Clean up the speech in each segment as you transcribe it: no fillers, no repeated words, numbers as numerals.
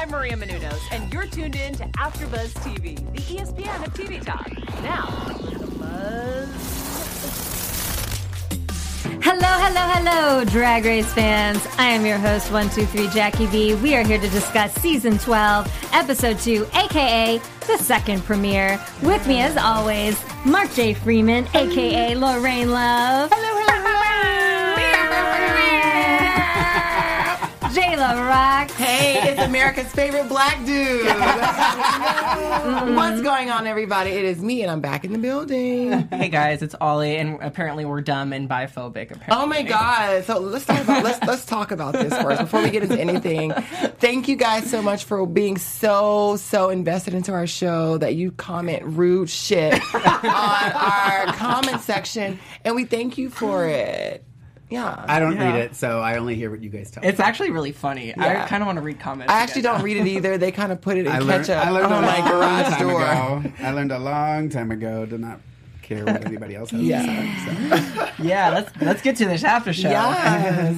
I'm Maria Menounos, and you're tuned in to AfterBuzz TV, the ESPN of TV Talk. Now, the buzz. Hello, Drag Race fans. I am your host, 123 Jackie B. We are here to discuss Season 12, Episode 2, a.k.a. the second premiere. With me, as always, Mark J. Freeman, a.k.a. Lorraine Love. Jayla Rocks. Hey, it's America's favorite black dude. What's going on, everybody? It is me, and I'm back in the building. Hey, guys, it's Ollie, and apparently we're dumb and biphobic. Apparently. Oh my God! So let's talk about this first before we get into anything. Thank you guys so much for being so invested into our show that you comment rude shit on our comment section, and we thank you for it. Yeah, I don't read it, so I only hear what you guys tell me. It's actually really funny. Yeah. I kind of want to read comments. I actually don't read it either. They kind of put it in ketchup on my garage door. I learned a long time ago to not care what anybody else has to say. So. Yeah, let's get to this after show. Yes.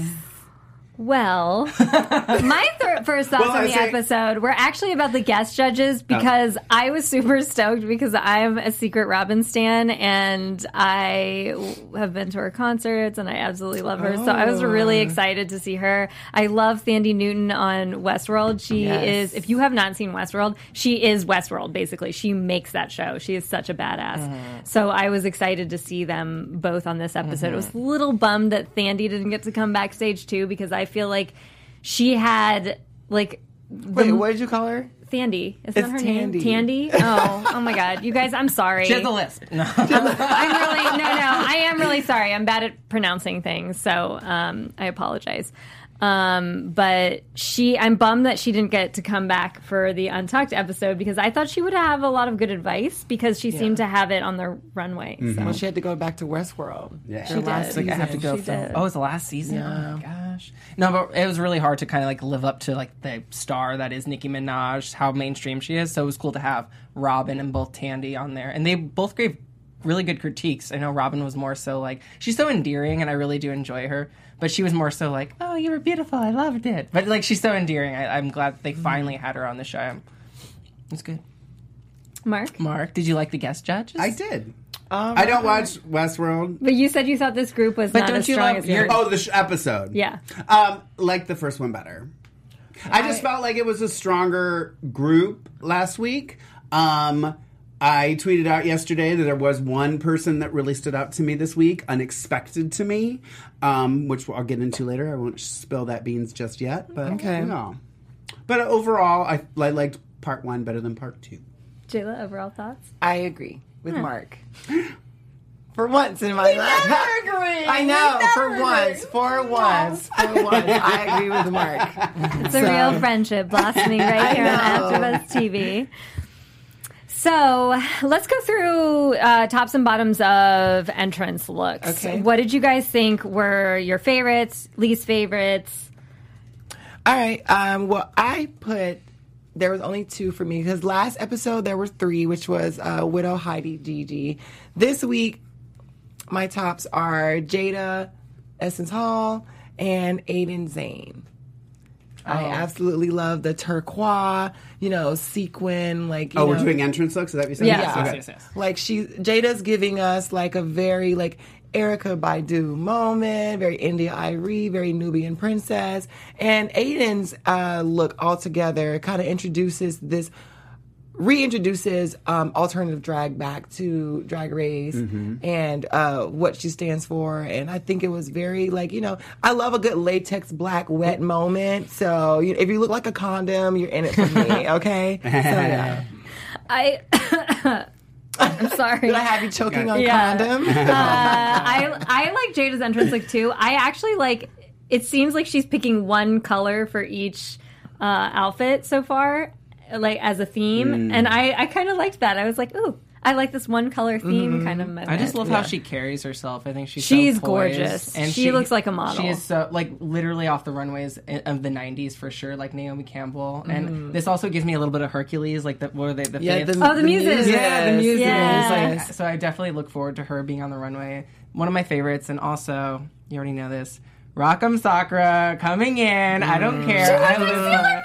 Well, my first thoughts on the episode were actually about the guest judges because I was super stoked because I'm a secret Robin stan and I have been to her concerts and I absolutely love her. So I was really excited to see her. I love Thandie Newton on Westworld. She is, if you have not seen Westworld, she is Westworld, basically. She makes that show. She is such a badass. So I was excited to see them both on this episode. I was a little bummed that Thandie didn't get to come backstage too because I feel like she had, like... Wait, what did you call her? Thandie. It's Thandie. Oh my God. You guys, I'm sorry. She has a lisp. No. I am really sorry. I'm bad at pronouncing things, so I apologize. But I'm bummed that she didn't get to come back for the Untucked episode because I thought she would have a lot of good advice because she seemed to have it on the runway. So. Well, she had to go back to Westworld. Yeah, she did. I have to go. Oh, it was the last season. Yeah. Oh my gosh. No, but it was really hard to kind of like live up to like the star that is Nicki Minaj, how mainstream she is. So it was cool to have Robin and both Thandie on there, and they both gave really good critiques. I know Robin was more so like, she's so endearing and I really do enjoy her, but she was more so like, oh, you were beautiful, I loved it. But like, she's so endearing. I'm glad that they finally had her on the show. It's good. Mark, did you like the guest judges? I did. I don't watch Westworld. But you said you thought this group was not as strong as yours. Oh, the episode. Yeah. Like the first one better. I just felt like it was a stronger group last week. I tweeted out yesterday that there was one person that really stood out to me this week, unexpected to me, which I'll get into later. I won't spill that beans just yet, but But overall, I liked part one better than part two. Jayla, overall thoughts? I agree with Mark. For once in my life. I know, for once. I agree with Mark. It's a real friendship blossoming right here on AfterBuzz TV. So let's go through tops and bottoms of entrance looks. Okay. What did you guys think were your favorites, least favorites? All right. Well, there was only two for me because last episode there were three, which was Widow, Heidi, Gigi. This week, my tops are Jaida Essence Hall and Aiden Zane. I absolutely love the turquoise, sequin. We're doing entrance looks? Is that what you said? Yeah. Yes. Like, Jada's giving us, like, a very, like, Erykah Badu moment, very India Irie, very Nubian princess. And Aiden's look altogether kind of reintroduces alternative drag back to Drag Race and what she stands for. And I think it was very, I love a good latex black wet moment. So if you look like a condom, you're in it for me, okay? So, yeah. I'm sorry. Did I have you choking on condom? I like Jada's entrance look, too. I actually it seems like she's picking one color for each outfit so far. As a theme, and I kind of liked that. I was like, ooh, I like this one color theme kind of moment. I just love how she carries herself. I think she's so poised. Gorgeous, and she looks like a model. She is so literally off the runways of the '90s for sure, like Naomi Campbell. Mm-hmm. And this also gives me a little bit of Hercules, the muses, the muses. Yes. So I definitely look forward to her being on the runway. One of my favorites, and also you already know this, Rock M. Sakura coming in. I don't care. I love.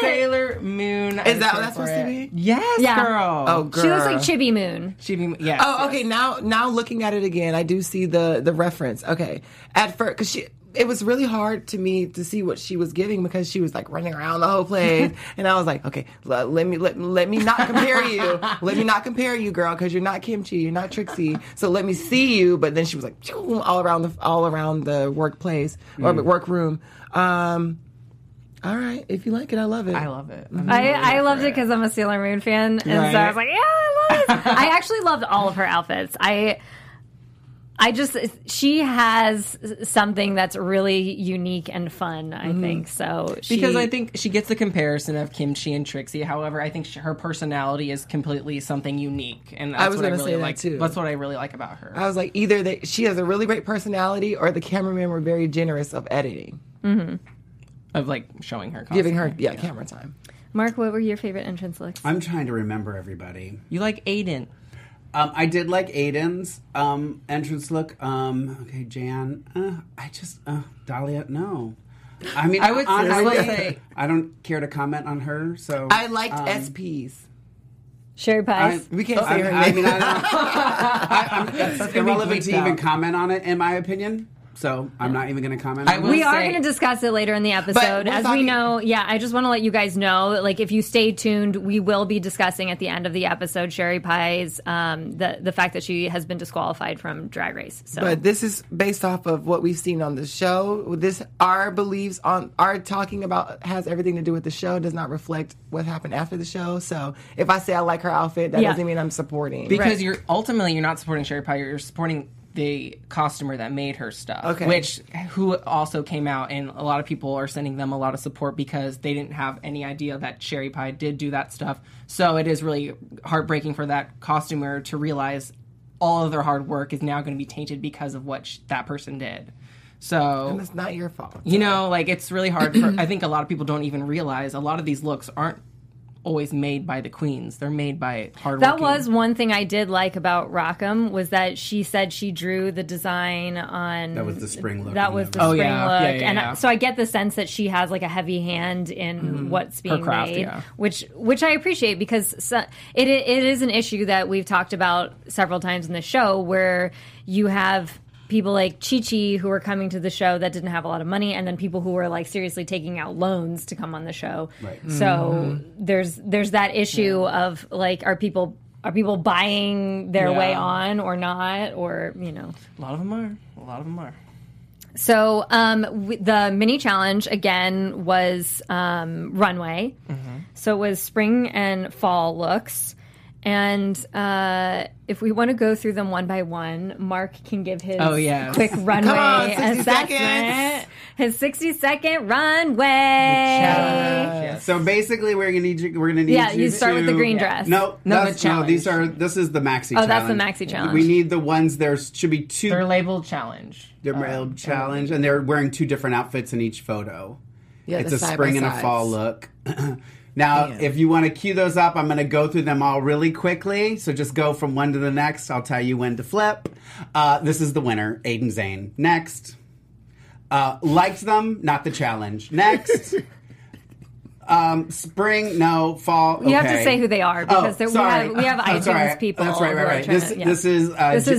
Sailor Moon. Is that what that's supposed to be? Yes, yeah. Girl. Oh, girl. She looks like Chibi Moon. Chibi Moon, yeah. Oh, okay, now looking at it again, I do see the reference. Okay. At first, because it was really hard to me to see what she was giving because she was like running around the whole place. And I was like, okay, let me not compare you. Let me not compare you, girl, because you're not Kimchi, you're not Trixie. So let me see you. But then she was like all around the workplace or workroom. All right, if you like it, I love it. I love it. I loved it because I'm a Sailor Moon fan, and right. So I was like, yeah, I love it. I actually loved all of her outfits. I just, she has something that's really unique and fun, I think. So because I think she gets the comparison of Kimchi and Trixie. However, I think her personality is completely something unique, and that's what I really like too. That's what I really like about her. I was like, either that she has a really great personality, or the cameramen were very generous of editing. Mm-hmm. Of, like, showing her costume. Giving her, camera time. Mark, what were your favorite entrance looks? I'm trying to remember everybody. You like Aiden. I did like Aiden's entrance look. Okay, Jan. Dahlia, no. I mean, I would honestly say I don't care to comment on her, so. I liked SP's. Sherry Pie. We can't say her name. I mean, it's irrelevant to even comment on it, in my opinion. So I'm not even going to comment on that. We are going to discuss it later in the episode. As we know, I just want to let you guys know that, like, if you stay tuned, we will be discussing at the end of the episode Sherry Pie's, the fact that she has been disqualified from Drag Race. So. But this is based off of what we've seen on the show. Our beliefs on our talking about has everything to do with the show, does not reflect what happened after the show. So if I say I like her outfit, that doesn't mean I'm supporting. Because you're not supporting Sherry Pie, you're supporting the costumer that made her stuff, who also came out, and a lot of people are sending them a lot of support because they didn't have any idea that Sherry Pie did do that stuff. So it is really heartbreaking for that costumer to realize all of their hard work is now going to be tainted because of what that person did. So, and it's not your fault. You know, like, it's really hard for, I think a lot of people don't even realize a lot of these looks aren't always made by the queens. They're made by hard work. That was one thing I did like about Rock M, was that she said she drew the design on... That was the spring look. That was the spring look. Yeah. And so I get the sense that she has, like, a heavy hand in what's being craft, made, which I appreciate, because it is an issue that we've talked about several times in the show, where you have people like Chi-Chi who were coming to the show that didn't have a lot of money, and then people who were, like, seriously taking out loans to come on the show. Right. So there's that issue of, like, are people buying their way on or not, or, you know. A lot of them are. So the mini challenge again was runway. Mm-hmm. So it was spring and fall looks. And if we want to go through them one by one, Mark can give his quick runway assessment. His 60-second runway. Yes. So basically, we're gonna need. Yeah, you start with the green dress. No, this is the maxi challenge. Oh, that's the maxi challenge. We need the ones there should be two. They're labeled challenge. They're labeled challenge, and they're wearing two different outfits in each photo. Yeah, it's a spring and a fall look. Now, if you want to cue those up, I'm going to go through them all really quickly. So just go from one to the next. I'll tell you when to flip. This is the winner, Aiden Zane. Next. Liked them, not the challenge. Next. Spring, no, fall. Okay. You have to say who they are, because we have iTunes people. That's right. This is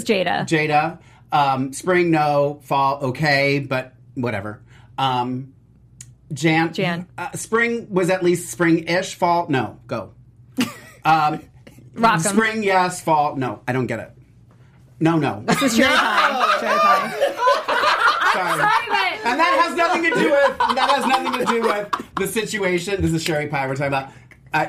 Jaida. Jaida. Spring, no, fall, okay, but whatever. Jan. Spring was at least spring-ish. Fall, no. Go. Rock 'em. Spring, yes. Fall, no. I don't get it. No. This is Sherry Pie. Sherry Pie. Sorry, but... And that has nothing to do with the situation. This is Sherry Pie we're talking about.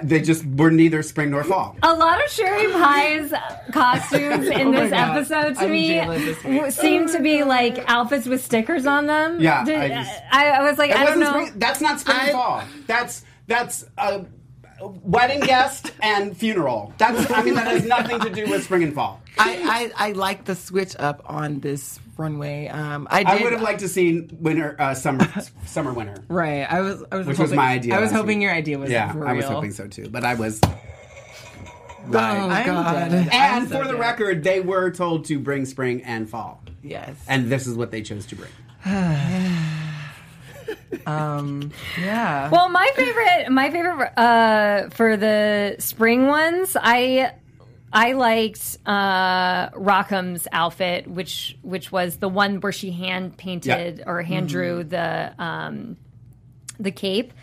They just were neither spring nor fall. A lot of Sherry Pie's costumes in this episode to me seem to be like outfits with stickers on them. Yeah, I was like, I don't know. Spring, that's not spring and fall. That's That's a wedding guest and funeral. That's, I mean, that has nothing to do with spring and fall. I like the switch up on this runway. I would have liked to seen winter, summer, winter. Right. I was which hoping, was my idea. I was hoping your idea was for real. I was hoping so too, but I was. Right. Oh, God. And so for the record, they were told to bring spring and fall. Yes. And this is what they chose to bring. Yeah. Well, my favorite for the spring ones, I liked Rockham's outfit, which was the one where she hand painted or hand drew the cape.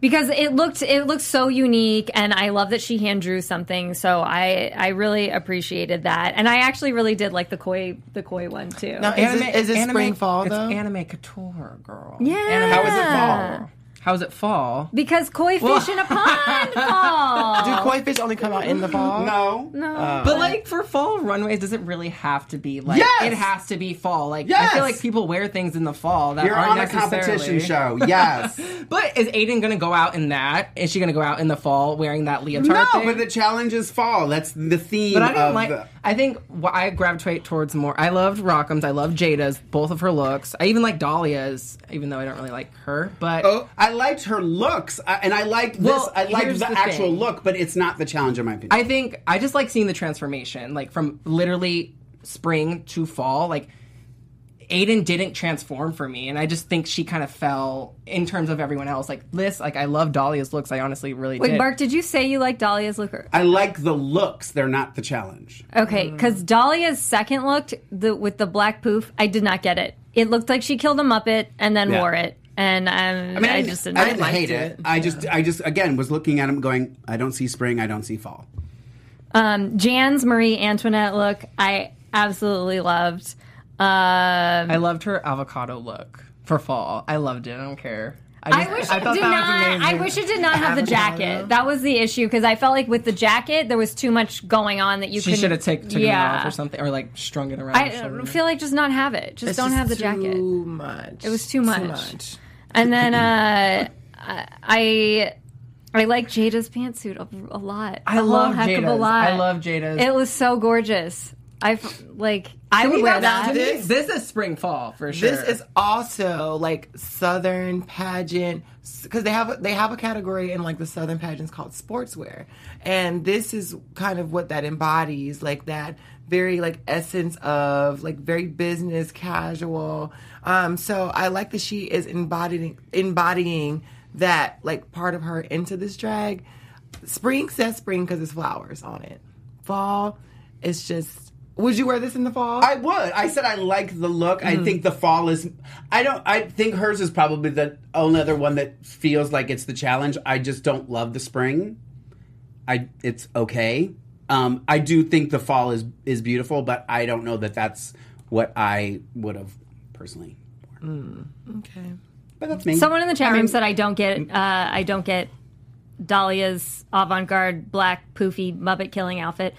Because it looked so unique, and I love that she hand drew something. So I really appreciated that, and I actually really did like the koi one too. Now, is it spring fall though? It's anime couture, girl. Yeah. How is it fall? Because koi fish in a pond fall. Do koi fish only come out in the fall? No. But like for fall runways, does it really have to be like? Yes! It has to be fall. Like yes! I feel like people wear things in the fall that aren't necessarily. You're on a competition show. Yes. But is Aiden going to go out in that? Is she going to go out in the fall wearing that leotard thing? No, but the challenge is fall. That's the theme. But I didn't like. I think I gravitate towards more. I loved Rockham's. I loved Jada's. Both of her looks. I even like Dahlia's, even though I don't really like her. But I liked her looks, and I liked this. Well, I liked the actual look, but it's not the challenge in my opinion. I think I just like seeing the transformation, like from literally spring to fall. Like Aiden didn't transform for me, and I just think she kind of fell in terms of everyone else. Like this, like I love Dahlia's looks. I honestly really did. Wait, Mark, did you say you like Dahlia's look? I like the looks. They're not the challenge. Okay, because Dahlia's second look with the black poof, I did not get it. It looked like she killed a Muppet and then wore it. And I didn't hate it. I just again was looking at him going, I don't see spring, I don't see fall. Jan's Marie Antoinette look, I absolutely loved. I loved her avocado look for fall. I loved it. I don't care. I wish it did not have the jacket. That was the issue because I felt like with the jacket there was too much going on that you could. She should have taken it off or something, or like strung it around. I feel like just not have it. Just don't have the jacket. Too much. It was too much. And then I like Jada's pantsuit a lot. I love Jada's. I love Jada's. It was so gorgeous. I would wear that. This is spring fall for sure. This is also like Southern pageant because they have a category in like the Southern pageants called sportswear, and this is kind of what that embodies, like that very like essence of like very business casual. So I like that she is embodying that like part of her into this drag. Spring says spring because it's flowers on it. Fall, it's just. Would you wear this in the fall? I would. I said I like the look. I think the fall is... I think hers is probably the only other one that feels like it's the challenge. I just don't love the spring. It's okay. I do think the fall is beautiful, but I don't know that that's what I would have personally worn. Okay. But that's me. Someone in the chat room said I don't get Dahlia's avant-garde black poofy Muppet killing outfit.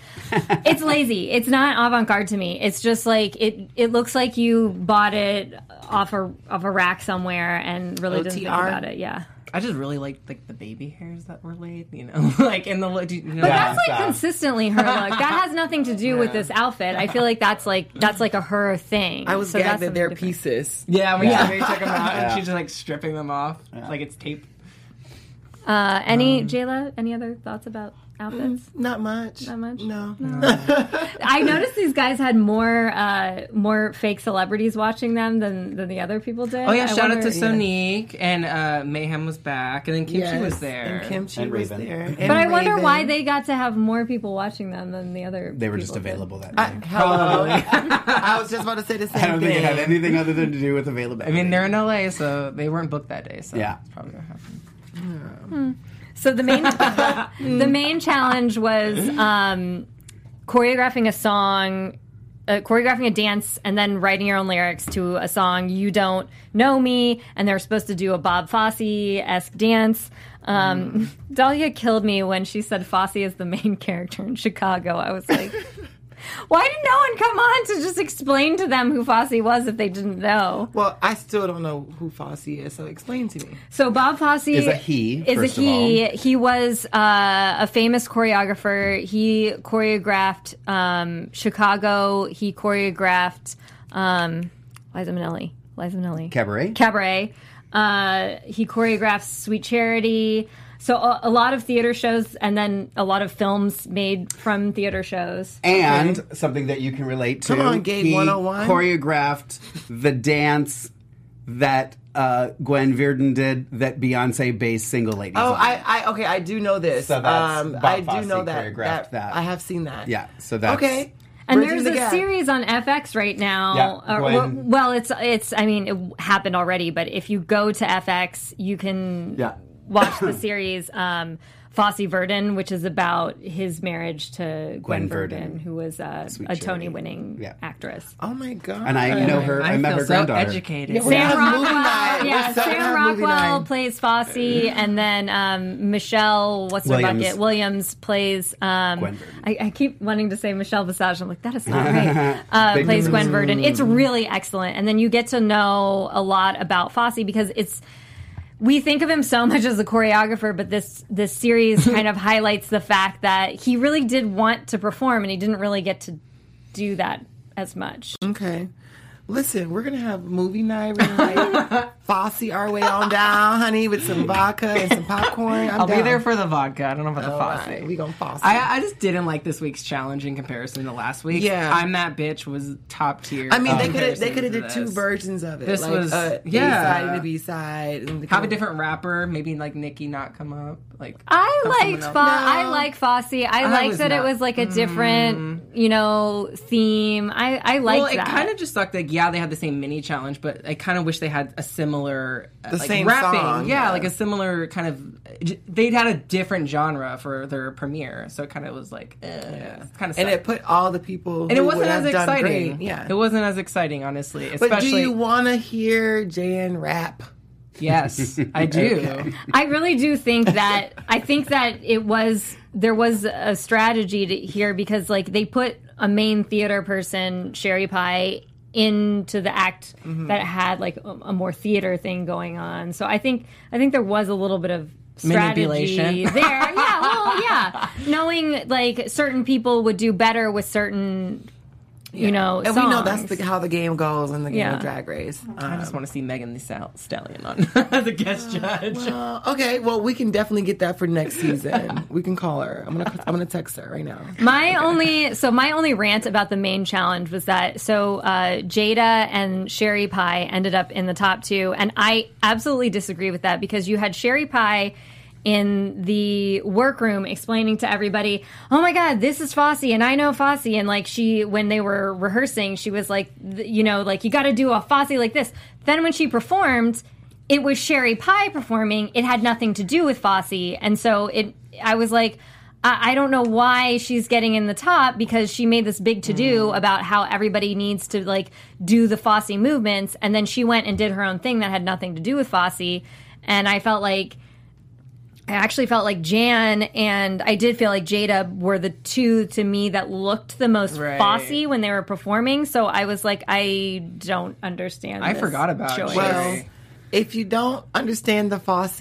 It's lazy. It's not avant-garde to me. It's just like it looks like you bought it off a rack somewhere and really didn't think about it. Yeah. I just really like the baby hairs that were laid, you know, like in the look. You know? But that's like consistently her look. That has nothing to do with this outfit. I feel like that's like a her thing. I was glad that they're pieces. Yeah, when she took them out and she's just like stripping them off like it's tape. Jayla, any other thoughts about outfits? Not much. Not much? No. I noticed these guys had more fake celebrities watching them than the other people did. Oh, yeah. Shout out to Sonique. And Mayhem was back. And then Kimchi was there. And Kimchi and was Raven. There. And but I wonder why they got to have more people watching them than the other people. They were just available that day. Hello. I was just about to say the same thing. I don't think it had anything other than to do with availability. I mean, they're in LA, so they weren't booked that day. So it's probably going to happen. So the main challenge was choreographing a song, choreographing a dance, and then writing your own lyrics to a song, You Don't Know Me, and they're supposed to do a Bob Fosse-esque dance. Dahlia killed me when she said Fosse is the main character in Chicago. I was like... Why did no one come on to just explain to them who Fosse was if they didn't know? Well, I still don't know who Fosse is, so explain to me. So Bob Fosse is a he. He was a famous choreographer. He choreographed Chicago. He choreographed Liza Minnelli. Cabaret. He choreographed Sweet Charity. So a lot of theater shows, and then a lot of films made from theater shows. And something that you can relate to. Come on, Gabe 101. He choreographed the dance that Gwen Verdon did that Beyonce-based Single Ladies on. I do know this. So that's Bob Fosse choreographed that. I have seen that. Yeah, so that's... Okay. And there's a series on FX right now. Yeah, well, it's. I mean, it happened already, but if you go to FX, you can... Yeah. Watch the series Fosse Verdon, which is about his marriage to Gwen Verdon, who was a Tony-winning actress. Oh my god! And I know her. I met her granddaughter. Educated. Yeah, Sam Rockwell plays Fosse, and then Michelle Williams plays. Gwen Verdon. I keep wanting to say Michelle Visage. I'm like, that is not right. Plays Gwen Verdon. It's really excellent, and then you get to know a lot about Fosse because it's. We think of him so much as a choreographer, but this series kind of highlights the fact that he really did want to perform, and he didn't really get to do that as much. Okay. Listen, we're going to have movie night. We're going to Fosse our way on down, honey, with some vodka and some popcorn. I'll be there for the vodka. I don't know about the Fosse. Right. We're going to Fosse. I just didn't like this week's challenge in comparison to last week. Yeah. I'm That Bitch was top tier. I mean, they could have did two versions of it. This was... A-side and a B-side. And have a different rapper. Maybe, like, Nicki not come up. I like Fosse. I liked that it was, like, a different, theme. I liked that. Well, it kind of just sucked that... Yeah, they had the same mini challenge, but I kind of wish they had a similar same rapping song, like a similar kind of. They'd had a different genre for their premiere, so it kind of was like, kind of. And it put all the people, and it wasn't as exciting. Great. Yeah, it wasn't as exciting, honestly. Especially, but do you want to hear Jan rap? Yes, I do. Okay. I really do think that. I think that there was a strategy here because they put a main theater person, Sherry Pie, into the act that had a more theater thing going on. So I think there was a little bit of strategy there. Knowing certain people would do better with certain songs. And we know that's how the game goes in the game of Drag Race. I just want to see Megan Thee Stallion on as a guest judge. Well, okay, well, we can definitely get that for next season. We can call her. I'm gonna text her right now. My only rant about the main challenge was that Jaida and Sherry Pie ended up in the top two, and I absolutely disagree with that because you had Sherry Pie in the workroom explaining to everybody, oh my god, this is Fosse and I know Fosse, and when they were rehearsing she was like, you gotta do a Fosse like this. Then when she performed, it was Sherry Pie performing. It had nothing to do with Fosse, and so I was like, I don't know why she's getting in the top because she made this big to-do about how everybody needs to do the Fosse movements, and then she went and did her own thing that had nothing to do with Fosse, and I actually felt like Jan and I did feel like Jaida were the two, to me, that looked the most Fosse when they were performing. So I was like, I don't understand this. I forgot about it. Well, if you don't understand the Fosse,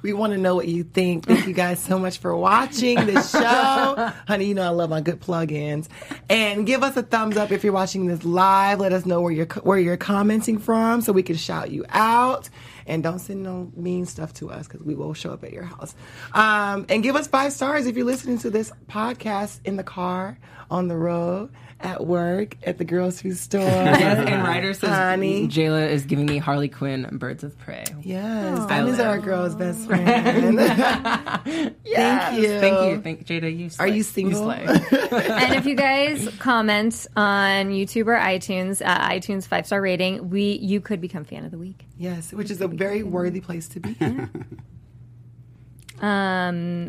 we want to know what you think. Thank you guys so much for watching this show. Honey, I love my good plug-ins. And give us a thumbs up if you're watching this live. Let us know where you're commenting from so we can shout you out. And don't send no mean stuff to us because we will show up at your house. And give us 5 stars if you're listening to this podcast in the car, on the road, at work, at the grocery store. Yes, and Ryder says, honey, Jayla is giving me Harley Quinn and Birds of Prey. Yes, diamonds are our girl's best friend. Yes. Thank you. Thank Jaida. You slay. Are you single? You and if you guys comment on YouTube or iTunes, iTunes 5-star rating, you could become fan of the week. Yes, which is a very worthy place to be.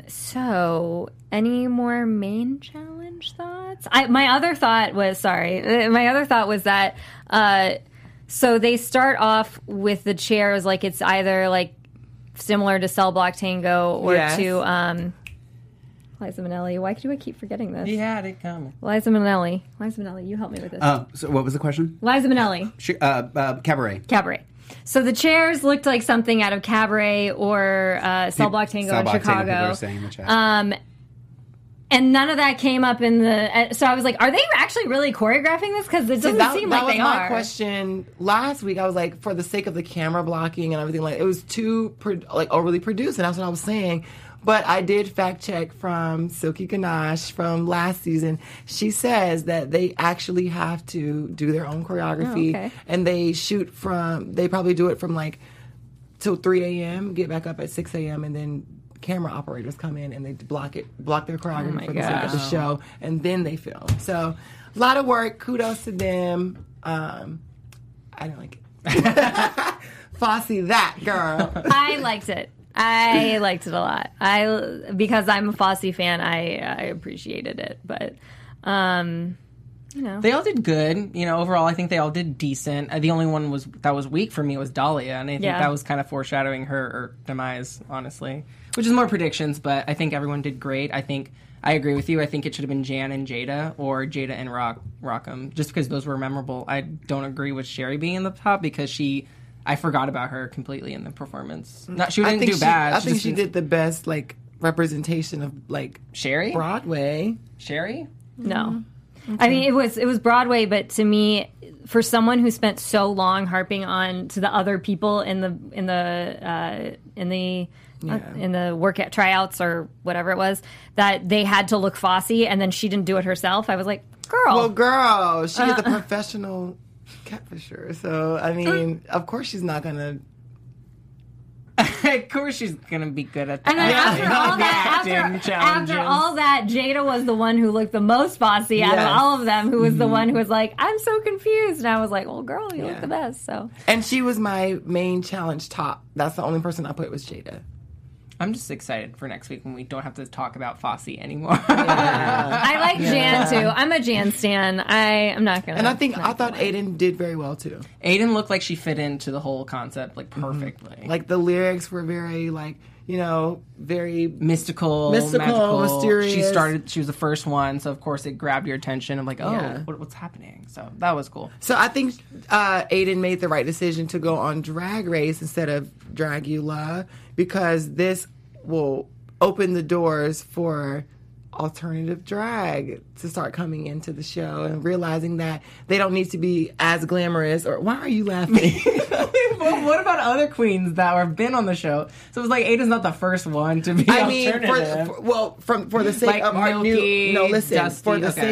So, any more main challenge thoughts? My other thought was that, so they start off with the chairs, it's either similar to Cell Block Tango or to Liza Minnelli. Why do I keep forgetting this? He had it coming. Liza Minnelli. Liza Minnelli, you help me with this. So what was the question? Liza Minnelli. Cabaret. Cabaret. So the chairs looked like something out of Cabaret or Cell Block Tango in Chicago. Tango were saying in the chat. And none of that came up in the... So I was like, are they actually really choreographing this? Because it doesn't seem like they are. That was my question last week. I was like, for the sake of the camera blocking and everything, like it was too overly produced. And that's what I was saying. But I did fact check from Silky Ganache from last season. She says that they actually have to do their own choreography. Oh, okay. And they shoot from... They probably do it from till 3 a.m., get back up at 6 a.m., and then... camera operators come in and they block their choreography for the sake of the show, and then they film. So a lot of work. Kudos to them. I didn't like it. Fosse, that girl. I liked it a lot. Because I'm a Fosse fan, I appreciated it. But they all did good. Overall, I think they all did decent. The only one that was weak for me was Dahlia, and I think that was kind of foreshadowing her demise, honestly. Which is more predictions, but I think everyone did great. I agree with you. I think it should have been Jan and Jaida or Jaida and Rock M, just because those were memorable. I don't agree with Sherry being in the top because I forgot about her completely in the performance. She didn't do bad. I think she did the best representation of Sherry Broadway. Sherry? No. Okay. I mean, it was Broadway, but to me, for someone who spent so long harping on to the other people in the workout tryouts or whatever it was, that they had to look Fosse, and then she didn't do it herself. I was like, girl. Well, girl, she is a professional catfisher, so I mean, of course she's not gonna. Of course she's going to be good at that. And then after all that, Jaida was the one who looked the most Fosse out of all of them, who was the one who was like, I'm so confused. And I was like, well, girl, you look the best. So. And she was my main challenge top. That's the only person I put was Jaida. I'm just excited for next week when we don't have to talk about Fosse anymore. Yeah. I like Jan, too. I'm a Jan stan. I'm not going to... And I thought Aiden did very well, too. Aiden looked like she fit into the whole concept, perfectly. Mm-hmm. The lyrics were very, very... Mystical, magical, mysterious. She was the first one, so of course it grabbed your attention. I'm like, what's happening? So that was cool. So I think Aiden made the right decision to go on Drag Race instead of Dragula, because this will open the doors for alternative drag to start coming into the show and realizing that they don't need to be as glamorous. Or why are you laughing? Well, what about other queens that have been on the show? So it's Aiden's not the first one to be. I mean, for the sake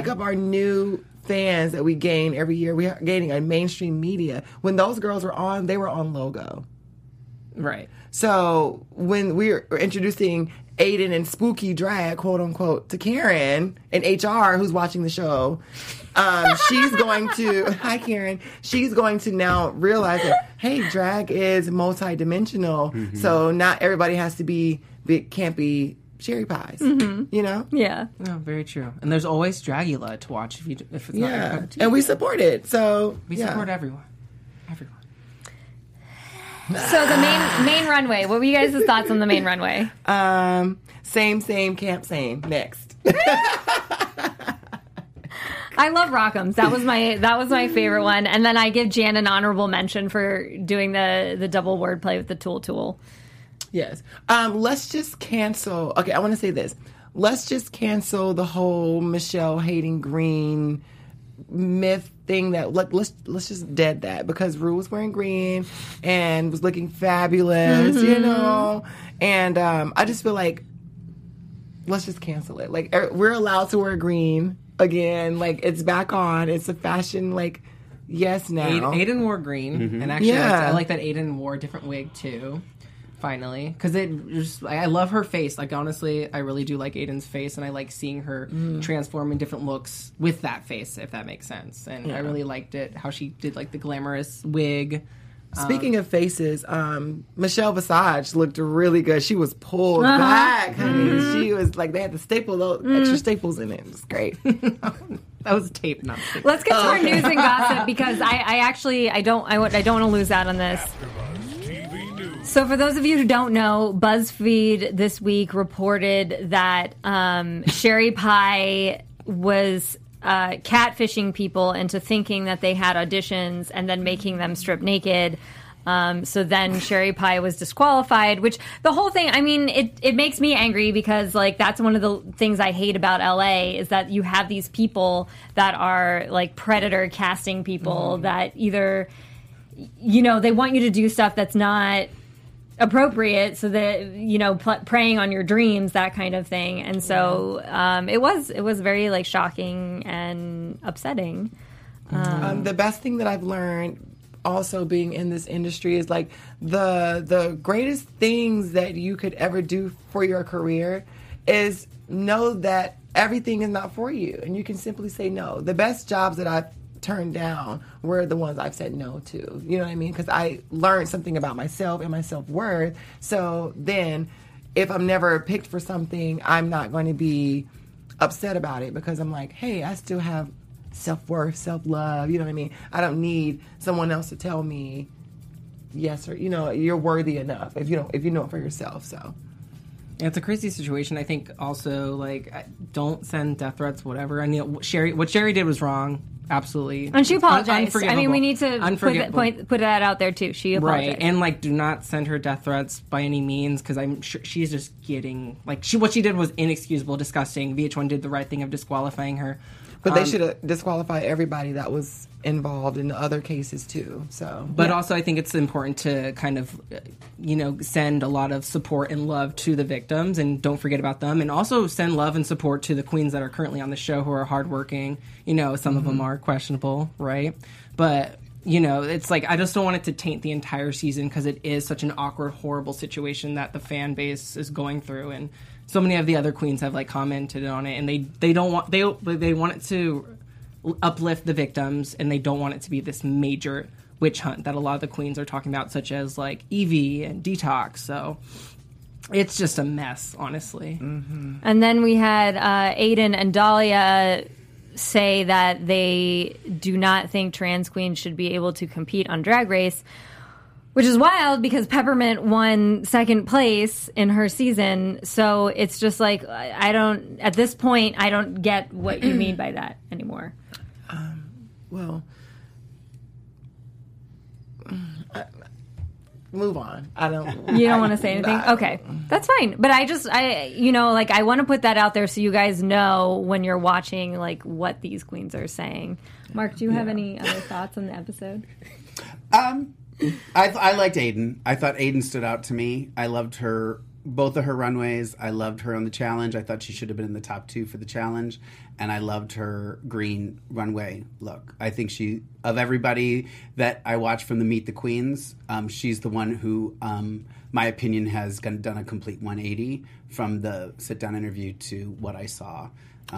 of our new fans that we gain every year, we are gaining a mainstream media. When those girls were on, they were on Logo. Right. So when we're introducing Aiden and spooky drag, quote unquote, to Karen in HR, who's watching the show, she's going to now realize that, hey, drag is multidimensional. Mm-hmm. So not everybody has to be big, campy Sherry Pies. Mm-hmm. Yeah. No, very true. And there's always Dragula to watch if it's not your cup of tea. And we support it. So we support everyone. Everyone. So the main runway. What were you guys' thoughts on the main runway? Same, camp, same. Next. I love Rock M's. That was my favorite one. And then I give Jan an honorable mention for doing the double wordplay with the tool. Yes. Let's just cancel. Okay, I want to say this. Let's just cancel the whole Michelle hating green myth thing. That let's just dead that, because Rue was wearing green and was looking fabulous, and I just feel like let's just cancel it. We're allowed to wear green again. It's back on. It's a fashion. Yes, now Aiden wore green, and actually I like that Aiden wore a different wig too. Finally, because I love her face. Honestly, I really do like Aiden's face, and I like seeing her transform in different looks with that face, if that makes sense. And I really liked it, how she did the glamorous wig. Speaking of faces, Michelle Visage looked really good. She was pulled back. Honey. She was they had to staple those extra staples in it. It was great. That was tape, not tape. Let's get to our news and gossip, because I don't want to lose out on this. AfterBuzz TV News. So for those of you who don't know, BuzzFeed this week reported that Sherry Pie was catfishing people into thinking that they had auditions and then making them strip naked. So then Sherry Pie was disqualified, which the whole thing, I mean, it makes me angry because, like, that's one of the things I hate about LA is that you have these people that are, like, predator casting people that either, you know, they want you to do stuff that's not appropriate so that, you know, preying on your dreams, that kind of thing. And so it was very, like, shocking and upsetting. The best thing that I've learned also being in this industry is, like, the greatest things that you could ever do for your career is know that everything is not for you and you can simply say no. The best jobs that I've turned down were the ones I've said no to. You know what I mean? Because I learned something about myself and my self-worth. So then if I'm never picked for something, I'm not going to be upset about it because I'm like, hey, I still have self-worth, self-love, you know what I mean? I don't need someone else to tell me yes or, you know, you're worthy enough if you know it for yourself, so. Yeah, it's a crazy situation. I think also, like, don't send death threats, whatever. And, you know, what Sherry did was wrong, absolutely. And she apologized. I mean, we need to put that out there, too. She apologized. Right, and, like, do not send her death threats by any means because I'm sure she's just getting, like, what she did was inexcusable, disgusting. VH1 did the right thing of disqualifying her. But they should have disqualified everybody that was involved in the other cases, too. So, but also I think it's important to kind of, you know, send a lot of support and love to the victims and don't forget about them. And also send love and support to the queens that are currently on the show who are hardworking. You know, some of them are questionable, right? But, you know, it's like I just don't want it to taint the entire season because it is such an awkward, horrible situation that the fan base is going through. And so many of the other queens have, like, commented on it, and they want it to uplift the victims, and they don't want it to be this major witch hunt that a lot of the queens are talking about, such as, like, Evie and Detox. So it's just a mess, honestly. Mm-hmm. And then we had Aiden and Dahlia say that they do not think trans queens should be able to compete on Drag Race. Which is wild because Peppermint won second place in her season. So it's just like, at this point, I don't get what you mean by that anymore. Move on. You don't want to say anything? Okay. That's fine. But I want to put that out there so you guys know when you're watching, like, what these queens are saying. Mark, do you have any other thoughts on the episode? I liked Aiden. I thought Aiden stood out to me. I loved her, both of her runways. I loved her on the challenge. I thought she should have been in the top 2 for the challenge. And I loved her green runway look. I think of everybody that I watch from the Meet the Queens, she's the one who, my opinion, has done a complete 180 from the sit-down interview to what I saw.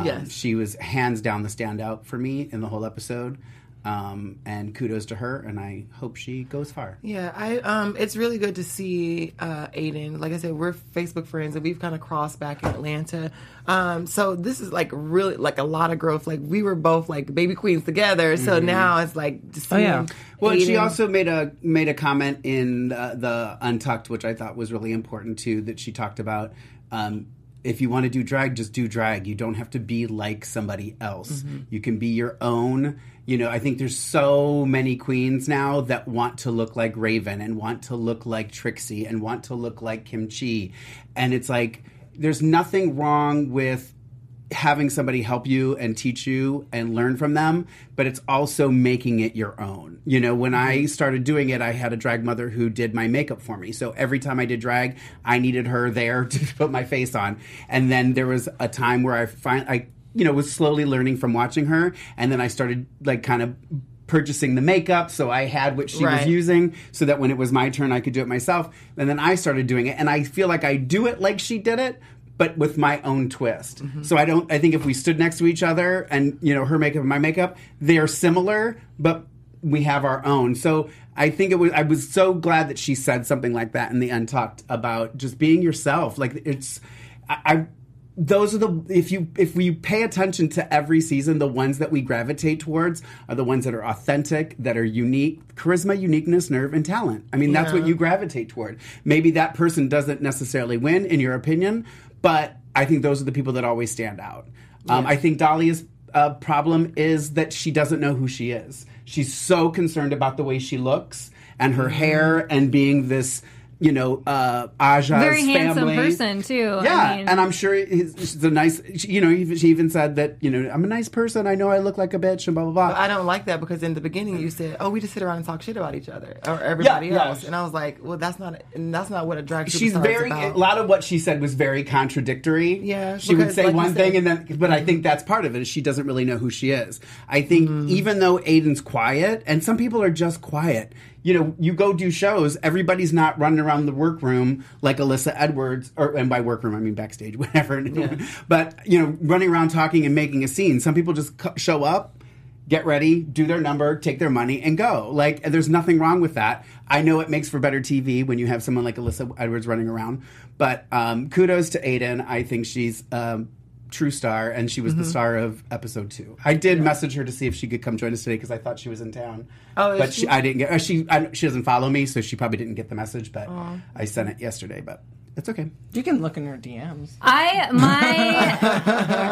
Yes. She was hands down the standout for me in the whole episode. And kudos to her, and I hope she goes far. Yeah, it's really good to see Aiden. Like I said, we're Facebook friends, and we've kind of crossed back in Atlanta. So this is, like, really, like, a lot of growth. Like, we were both, like, baby queens together, so now it's like seeing Well, Aiden. She also made a comment in the Untucked, which I thought was really important, too, that she talked about if you want to do drag, just do drag. You don't have to be like somebody else. Mm-hmm. You can be your own. You know, I think there's so many queens now that want to look like Raven and want to look like Trixie and want to look like Kimchi. And it's like, there's nothing wrong with having somebody help you and teach you and learn from them, but it's also making it your own. You know, when I started doing it, I had a drag mother who did my makeup for me. So every time I did drag, I needed her there to put my face on. And then there was a time where I was slowly learning from watching her. And then I started, like, kind of purchasing the makeup. So I had what she was using so that when it was my turn, I could do it myself. And then I started doing it. And I feel like I do it like she did it, but with my own twist. Mm-hmm. So I think if we stood next to each other and, you know, her makeup and my makeup, they're similar, but we have our own. So I think I was so glad that she said something like that in the Untucked about just being yourself. Like, it's, I those are the, if we pay attention to every season, the ones that we gravitate towards are the ones that are authentic, that are unique, charisma, uniqueness, nerve, and talent. I mean, that's what you gravitate toward. Maybe that person doesn't necessarily win, in your opinion, but I think those are the people that always stand out. I think Dahlia's problem is that she doesn't know who she is. She's so concerned about the way she looks and her hair and being this, you know, Aja's very handsome family. Person too. Yeah, I mean. And I'm sure she's a nice. You know, she even said that. You know, I'm a nice person. I know I look like a bitch and blah blah blah. But I don't like that because in the beginning you said, "Oh, we just sit around and talk shit about each other or everybody else," and I was like, "Well, that's not what a drag superstar is about." A lot of what she said was very contradictory. Yeah, she would say like one thing and then, but I think that's part of it. Is she doesn't really know who she is. I think even though Aiden's quiet, and some people are just quiet. You know, you go do shows, everybody's not running around the workroom like Alyssa Edwards, and by workroom I mean backstage, whatever. Yeah. But, you know, running around talking and making a scene. Some people just show up, get ready, do their number, take their money, and go. Like, there's nothing wrong with that. I know it makes for better TV when you have someone like Alyssa Edwards running around. But kudos to Aiden. I think she's... true star, and she was the star of episode 2. I did message her to see if she could come join us today because I thought she was in town. Oh, but she? I didn't get. She doesn't follow me, so she probably didn't get the message. But I sent it yesterday. But it's okay. You can look in her DMs.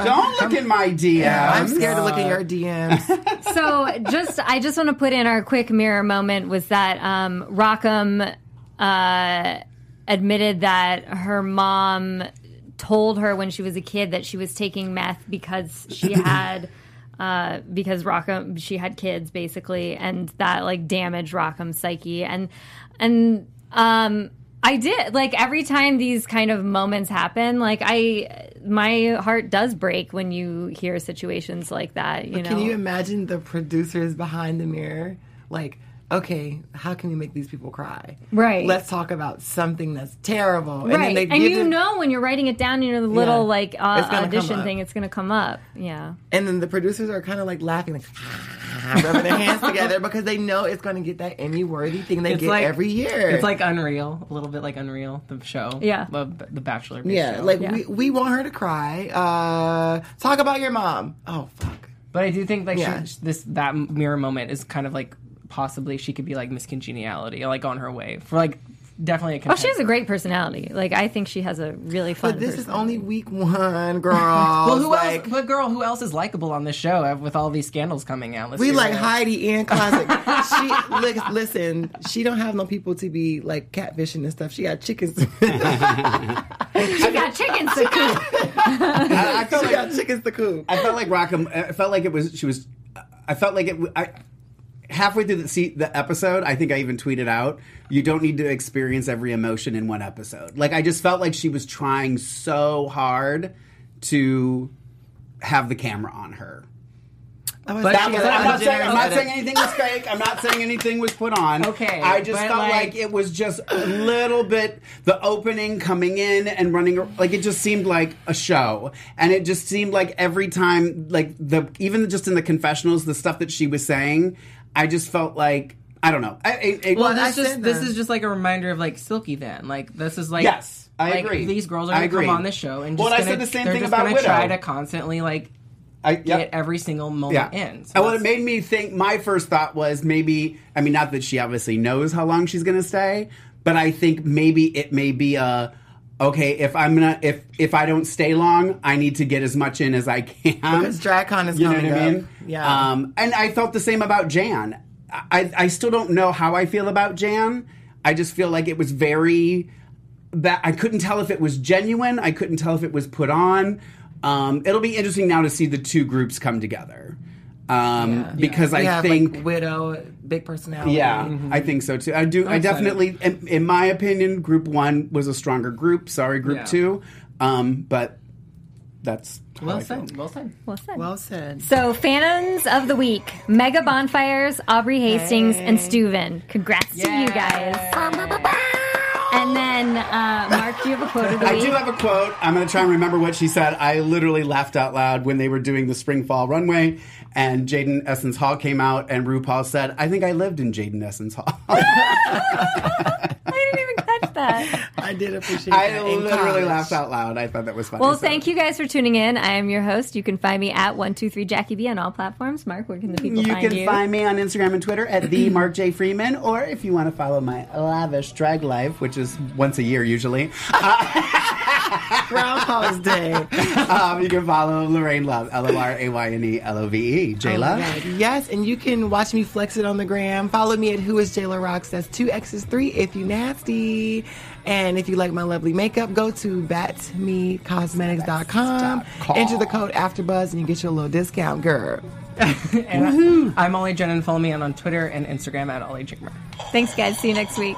Don't look in my DMs. Yeah, I'm scared to look in your DMs. So I just want to put in our quick mirror moment was that Rock M. Admitted that her mom told her when she was a kid that she was taking meth because she had because Rock M, she had kids basically, and that like damaged Rock M's psyche and I did, like, every time these kind of moments happen, like my heart does break when you hear situations like that, you know. Can you imagine the producers behind the mirror like, okay, how can we make these people cry? Right. Let's talk about something that's terrible. Right. And when you're writing it down in your little audition thing, it's going to come up. Yeah. And then the producers are kind of like laughing, like rubbing their hands together because they know it's going to get that Emmy-worthy thing they get like, every year. It's like Unreal, a little bit like Unreal, the show. Yeah. The Bachelor. Yeah. Show. Like we want her to cry. Talk about your mom. Oh fuck. But I do think like that mirror moment is kind of like. Possibly she could be like Miss Congeniality, like on her way for like definitely a contestant. Oh, she has a great personality. Like I think she has a really fun. But this is only week 1, girl. Well, who else? But girl, who else is likable on this show with all these scandals coming out? Let's Heidi in closet. Listen, she don't have no people to be like catfishing and stuff. She got chickens. She got chickens to cook. I felt like Rock M. I felt like it was. She was. I felt like it. Halfway through the episode, I think I even tweeted out, you don't need to experience every emotion in one episode. Like, I just felt like she was trying so hard to have the camera on her. I'm not saying anything was fake. I'm not saying anything was put on. Okay. I just felt like it was just a little bit, the opening, coming in and running, like it just seemed like a show. And it just seemed like every time, like even just in the confessionals, the stuff that she was saying, I just felt like, I don't know. This is just like a reminder of like Silky Van. Like this is like... Yes, I agree. These girls are going to come on the show and just I said the same thing about Widow. They're just going to try to constantly like... get every single moment in. So it made me think, my first thought was maybe, I mean, not that she obviously knows how long she's going to stay, but I think maybe it may be if I don't stay long, I need to get as much in as I can. Because DragCon is coming up. You know what I mean? Yeah. And I felt the same about Jan. I still don't know how I feel about Jan. I just feel like it was that I couldn't tell if it was genuine. I couldn't tell if it was put on. It'll be interesting now to see the two groups come together. Because I think... Like Widow, big personality. Yeah, I think so too. I definitely, in my opinion, group 1 was a stronger group. Sorry, group 2. But that's... Well said. So, fans of the week. Mega Bonfires, Aubrey Hastings, and Steuven. Congrats to you guys. And then, Mark, do you have a quote of the week? I do have a quote. I'm going to try and remember what she said. I literally laughed out loud when they were doing the spring-fall runway, and Jaida Essence Hall came out, and RuPaul said, "I think I lived in Jaida Essence Hall." I didn't even catch appreciate that. I did appreciate that. I literally laughed out loud. I thought that was funny. Well, thank you guys for tuning in. I am your host. You can find me at 123JackieB on all platforms. Mark, where can the people find you? You can find me on Instagram and Twitter at the Mark J. Freeman, or if you want to follow my lavish drag life, which is once a year usually. Groundhog's Day. You can follow Lorraine Love, LorayneLove. Jayla? Oh, yes, and you can watch me flex it on the gram. Follow me at WhoIsJaylaRocks. That's 2X's3 if you nasty. And if you like my lovely makeup, go to batmecosmetics.com. Enter the code AfterBuzz and you get your little discount, girl. And I'm Ollie Jennings, and follow me on Twitter and Instagram at Ollie Jigmer. Thanks, guys. See you next week.